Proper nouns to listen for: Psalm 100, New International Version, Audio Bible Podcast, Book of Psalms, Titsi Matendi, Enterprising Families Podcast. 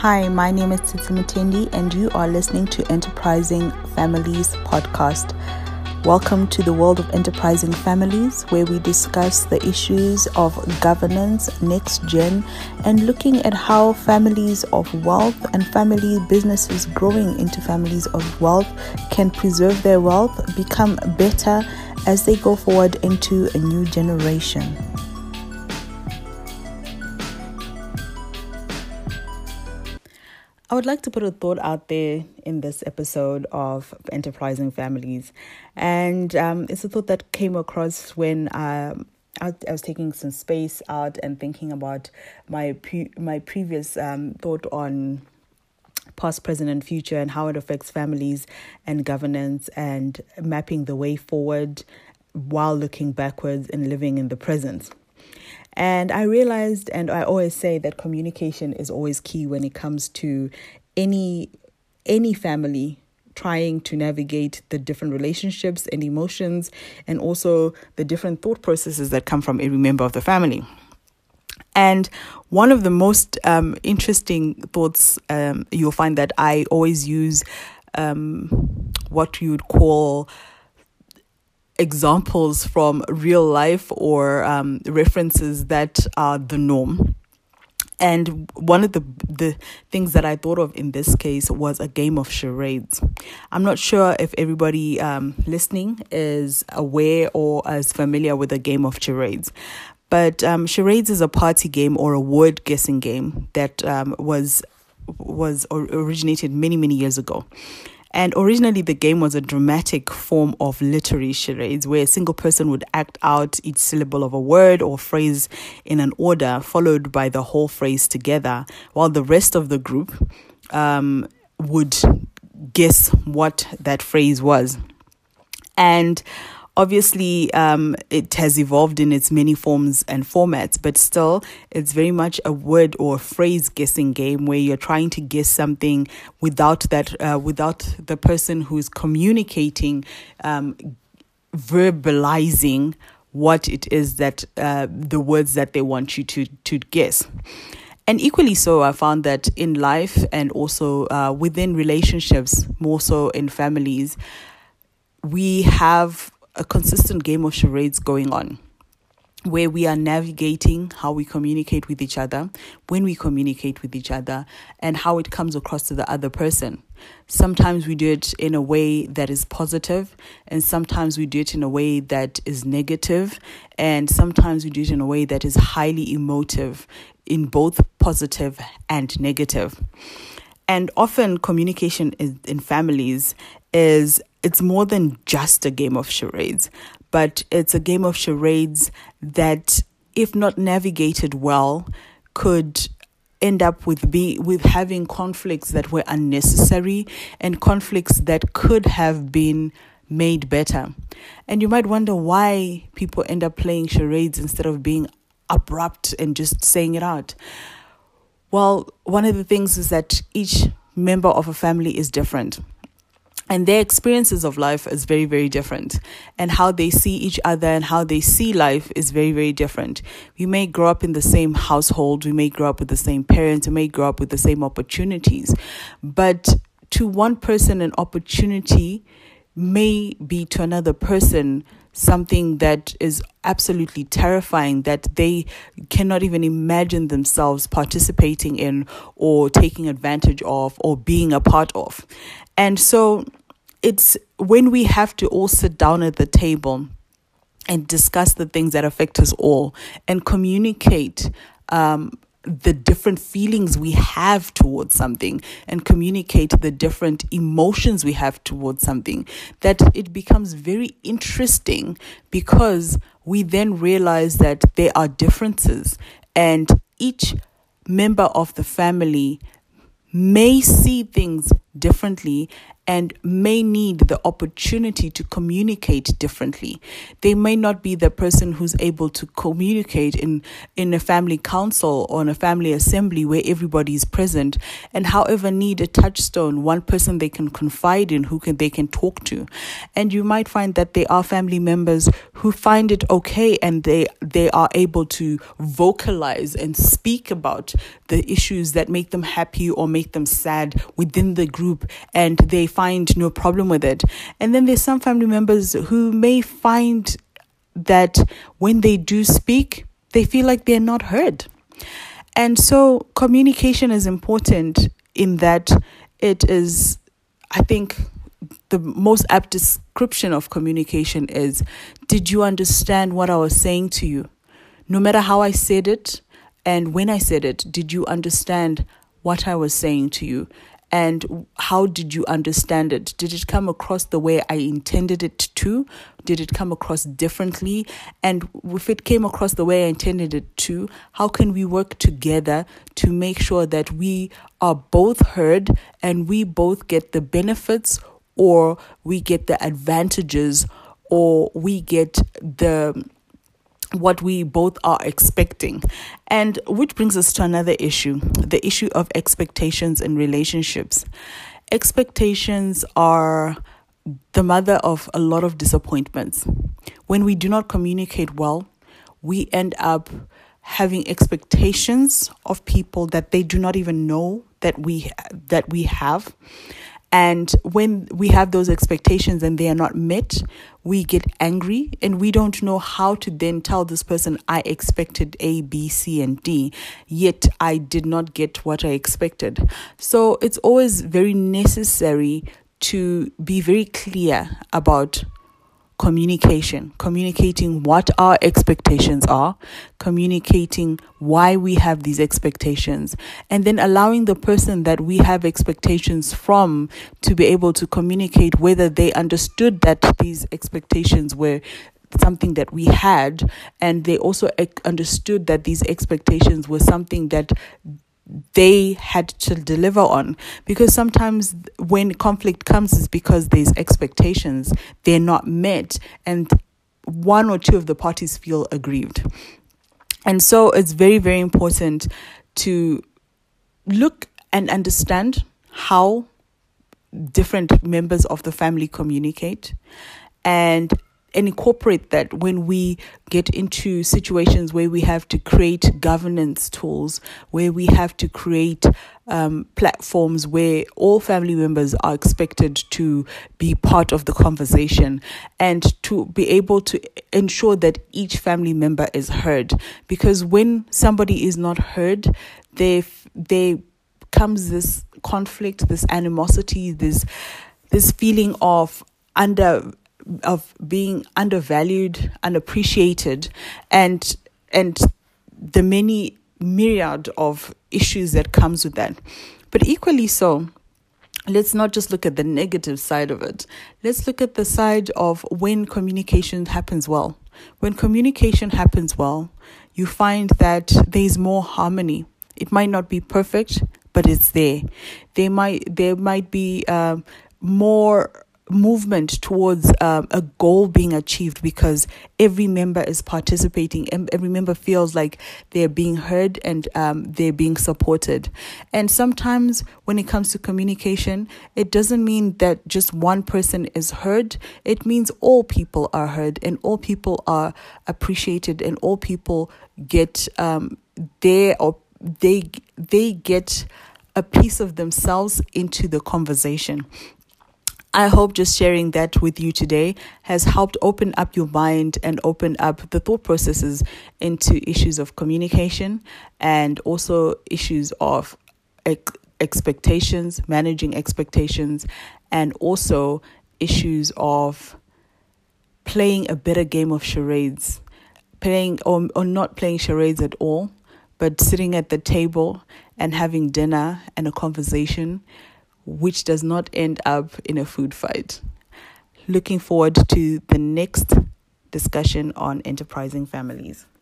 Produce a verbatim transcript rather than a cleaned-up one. Hi, my name is Titsi Matendi, and you are listening to Enterprising Families Podcast. Welcome to the world of Enterprising Families, where we discuss the issues of governance, next gen, and looking at how families of wealth and family businesses growing into families of wealth can preserve their wealth, become better as they go forward into a new generation. I would like to put a thought out there in this episode of Enterprising Families. And um, it's a thought that came across when um, I, I was taking some space out and thinking about my pre- my previous um, thought on past, present, and future and how it affects families and governance and mapping the way forward while looking backwards and living in the present. And I realized, and I always say that communication is always key when it comes to any any family trying to navigate the different relationships and emotions and also the different thought processes that come from every member of the family. And one of the most um, interesting thoughts, um, you'll find that I always use um, what you would call examples from real life or um, references that are the norm. And one of the the things that I thought of in this case was a game of charades. I'm not sure if everybody um, listening is aware or is familiar with a game of charades. But um, charades is a party game or a word guessing game that um, was was or originated many, many years ago. And originally, the game was a dramatic form of literary charades where a single person would act out each syllable of a word or phrase in an order, followed by the whole phrase together, while the rest of the group um, would guess what that phrase was. And obviously, um, it has evolved in its many forms and formats, but still, it's very much a word or phrase guessing game where you're trying to guess something without that, uh, without the person who's communicating, um, verbalizing what it is that uh, the words that they want you to to guess. And equally so, I found that in life and also uh, within relationships, more so in families, we have a consistent game of charades going on where we are navigating how we communicate with each other, when we communicate with each other, and how it comes across to the other person. Sometimes we do it in a way that is positive, and sometimes we do it in a way that is negative, and sometimes we do it in a way that is highly emotive in both positive and negative. And often communication in families is It's more than just a game of charades, but it's a game of charades that, if not navigated well, could end up with be with having conflicts that were unnecessary and conflicts that could have been made better. And you might wonder why people end up playing charades instead of being abrupt and just saying it out. Well, one of the things is that each member of a family is different. And their experiences of life is very, very different. And how they see each other and how they see life is very, very different. We may grow up in the same household. We may grow up with the same parents. We may grow up with the same opportunities. But to one person, an opportunity may be to another person something that is absolutely terrifying that they cannot even imagine themselves participating in or taking advantage of or being a part of. And so it's when we have to all sit down at the table and discuss the things that affect us all and communicate um, the different feelings we have towards something and communicate the different emotions we have towards something, that it becomes very interesting because we then realize that there are differences and each member of the family may see things differently and may need the opportunity to communicate differently. They may not be the person who's able to communicate in, in a family council or in a family assembly where everybody is present, and however need a touchstone, one person they can confide in, who can they can talk to. And you might find that there are family members who find it okay and they they are able to vocalize and speak about the issues that make them happy or make them sad within the group, and they find no problem with it. And then there's some family members who may find that when they do speak, they feel like they're not heard. And so communication is important in that it is, I think, the most apt description of communication is, did you understand what I was saying to you? No matter how I said it and when I said it, did you understand what I was saying to you? And how did you understand it? Did it come across the way I intended it to? Did it come across differently? And if it came across the way I intended it to, how can we work together to make sure that we are both heard and we both get the benefits, or we get the advantages, or we get the what we both are expecting? And which brings us to another issue, the issue of expectations in relationships. Expectations are the mother of a lot of disappointments. When we do not communicate well, we end up having expectations of people that they do not even know that we that we have. And when we have those expectations and they are not met, we get angry and we don't know how to then tell this person, I expected A, B, C, and D, yet I did not get what I expected. So it's always very necessary to be very clear about communication, communicating what our expectations are, communicating why we have these expectations, and then allowing the person that we have expectations from to be able to communicate whether they understood that these expectations were something that we had, and they also understood that these expectations were something that they had to deliver on. Because sometimes when conflict comes, is because there's expectations, they're not met, and one or two of the parties feel aggrieved. And so it's very, very important to look and understand how different members of the family communicate, and and incorporate that when we get into situations where we have to create governance tools, where we have to create um, platforms where all family members are expected to be part of the conversation and to be able to ensure that each family member is heard. Because when somebody is not heard, they they comes this conflict, this animosity, this this feeling of under... of being undervalued, unappreciated, and and the many myriad of issues that comes with that. But equally so, let's not just look at the negative side of it. Let's look at the side of when communication happens well. When communication happens well, you find that there's more harmony. It might not be perfect, but it's there. There might, there might be uh, more... movement towards um, a goal being achieved, because every member is participating and every member feels like they're being heard and um, they're being supported. And sometimes when it comes to communication, it doesn't mean that just one person is heard. It means all people are heard and all people are appreciated and all people get um, their or they they get a piece of themselves into the conversation. I hope just sharing that with you today has helped open up your mind and open up the thought processes into issues of communication and also issues of ex- expectations, managing expectations, and also issues of playing a better game of charades, playing or, or not playing charades at all, but sitting at the table and having dinner and a conversation which does not end up in a food fight. Looking forward to the next discussion on Enterprising Families.